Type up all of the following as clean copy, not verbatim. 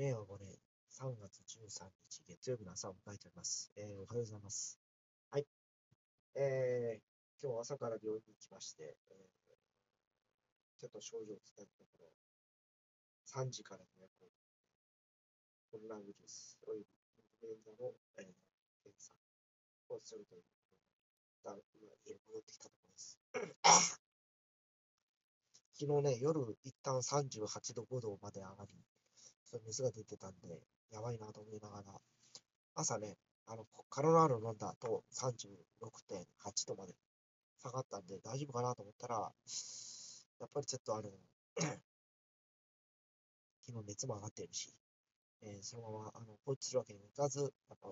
令和5年3月13日月曜日の朝を迎えております。おはようございます。はい。今日朝から病院に行きまして、ちょっと症状を伝えたところ、3時から予約をコロナウイルスおよびインフルエンザの、検査をするということで、今戻ってきたところです。昨日ね、夜一旦38度5度まで上がり、熱が出てたんで、やばいなと思いながら、朝ね、カロナール飲んだ後、36.8 度まで下がったんで、大丈夫かなと思ったら、やっぱりちょっと昨日熱も上がってるし、そのまま放置するわけにもいかず、やっぱ、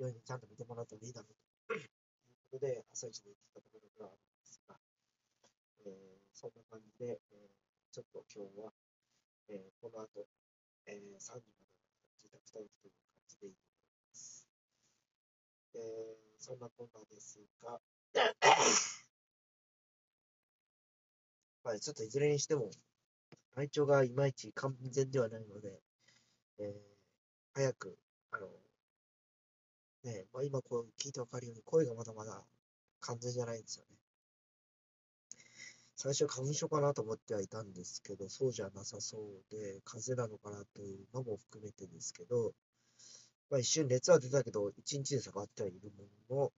病院にちゃんと見てもらうといいだろうということで、朝一で行ってきたところがあるんですが、そんな感じで、ちょっと今日は、この後、3時まで自宅待機という感じでいいと思います。そんなこんなですが、まあ、ちょっといずれにしても、体調がいまいち完全ではないので、早く、まあ、今こう聞いてわかるように、声がまだまだ完全じゃないんですよね。最初、花粉症かなと思ってはいたんですけど、そうじゃなさそうで、風邪なのかなというのも含めてですけど、まあ、一瞬熱は出たけど、一日で下がってはいるものの、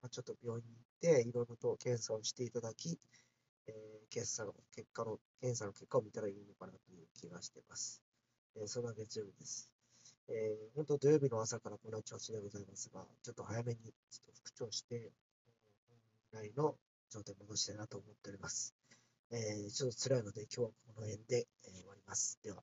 まあ、ちょっと病院に行って、いろいろと検査をしていただき、検査の結果を見たらいいのかなという気がしています。そんな月曜日です。本当、土曜日の朝からこんな調子でございますが、ちょっと早めにちょっと復調して、本来の状態戻したいなと思っております。ちょっと辛いので今日はこの辺で、終わります。では。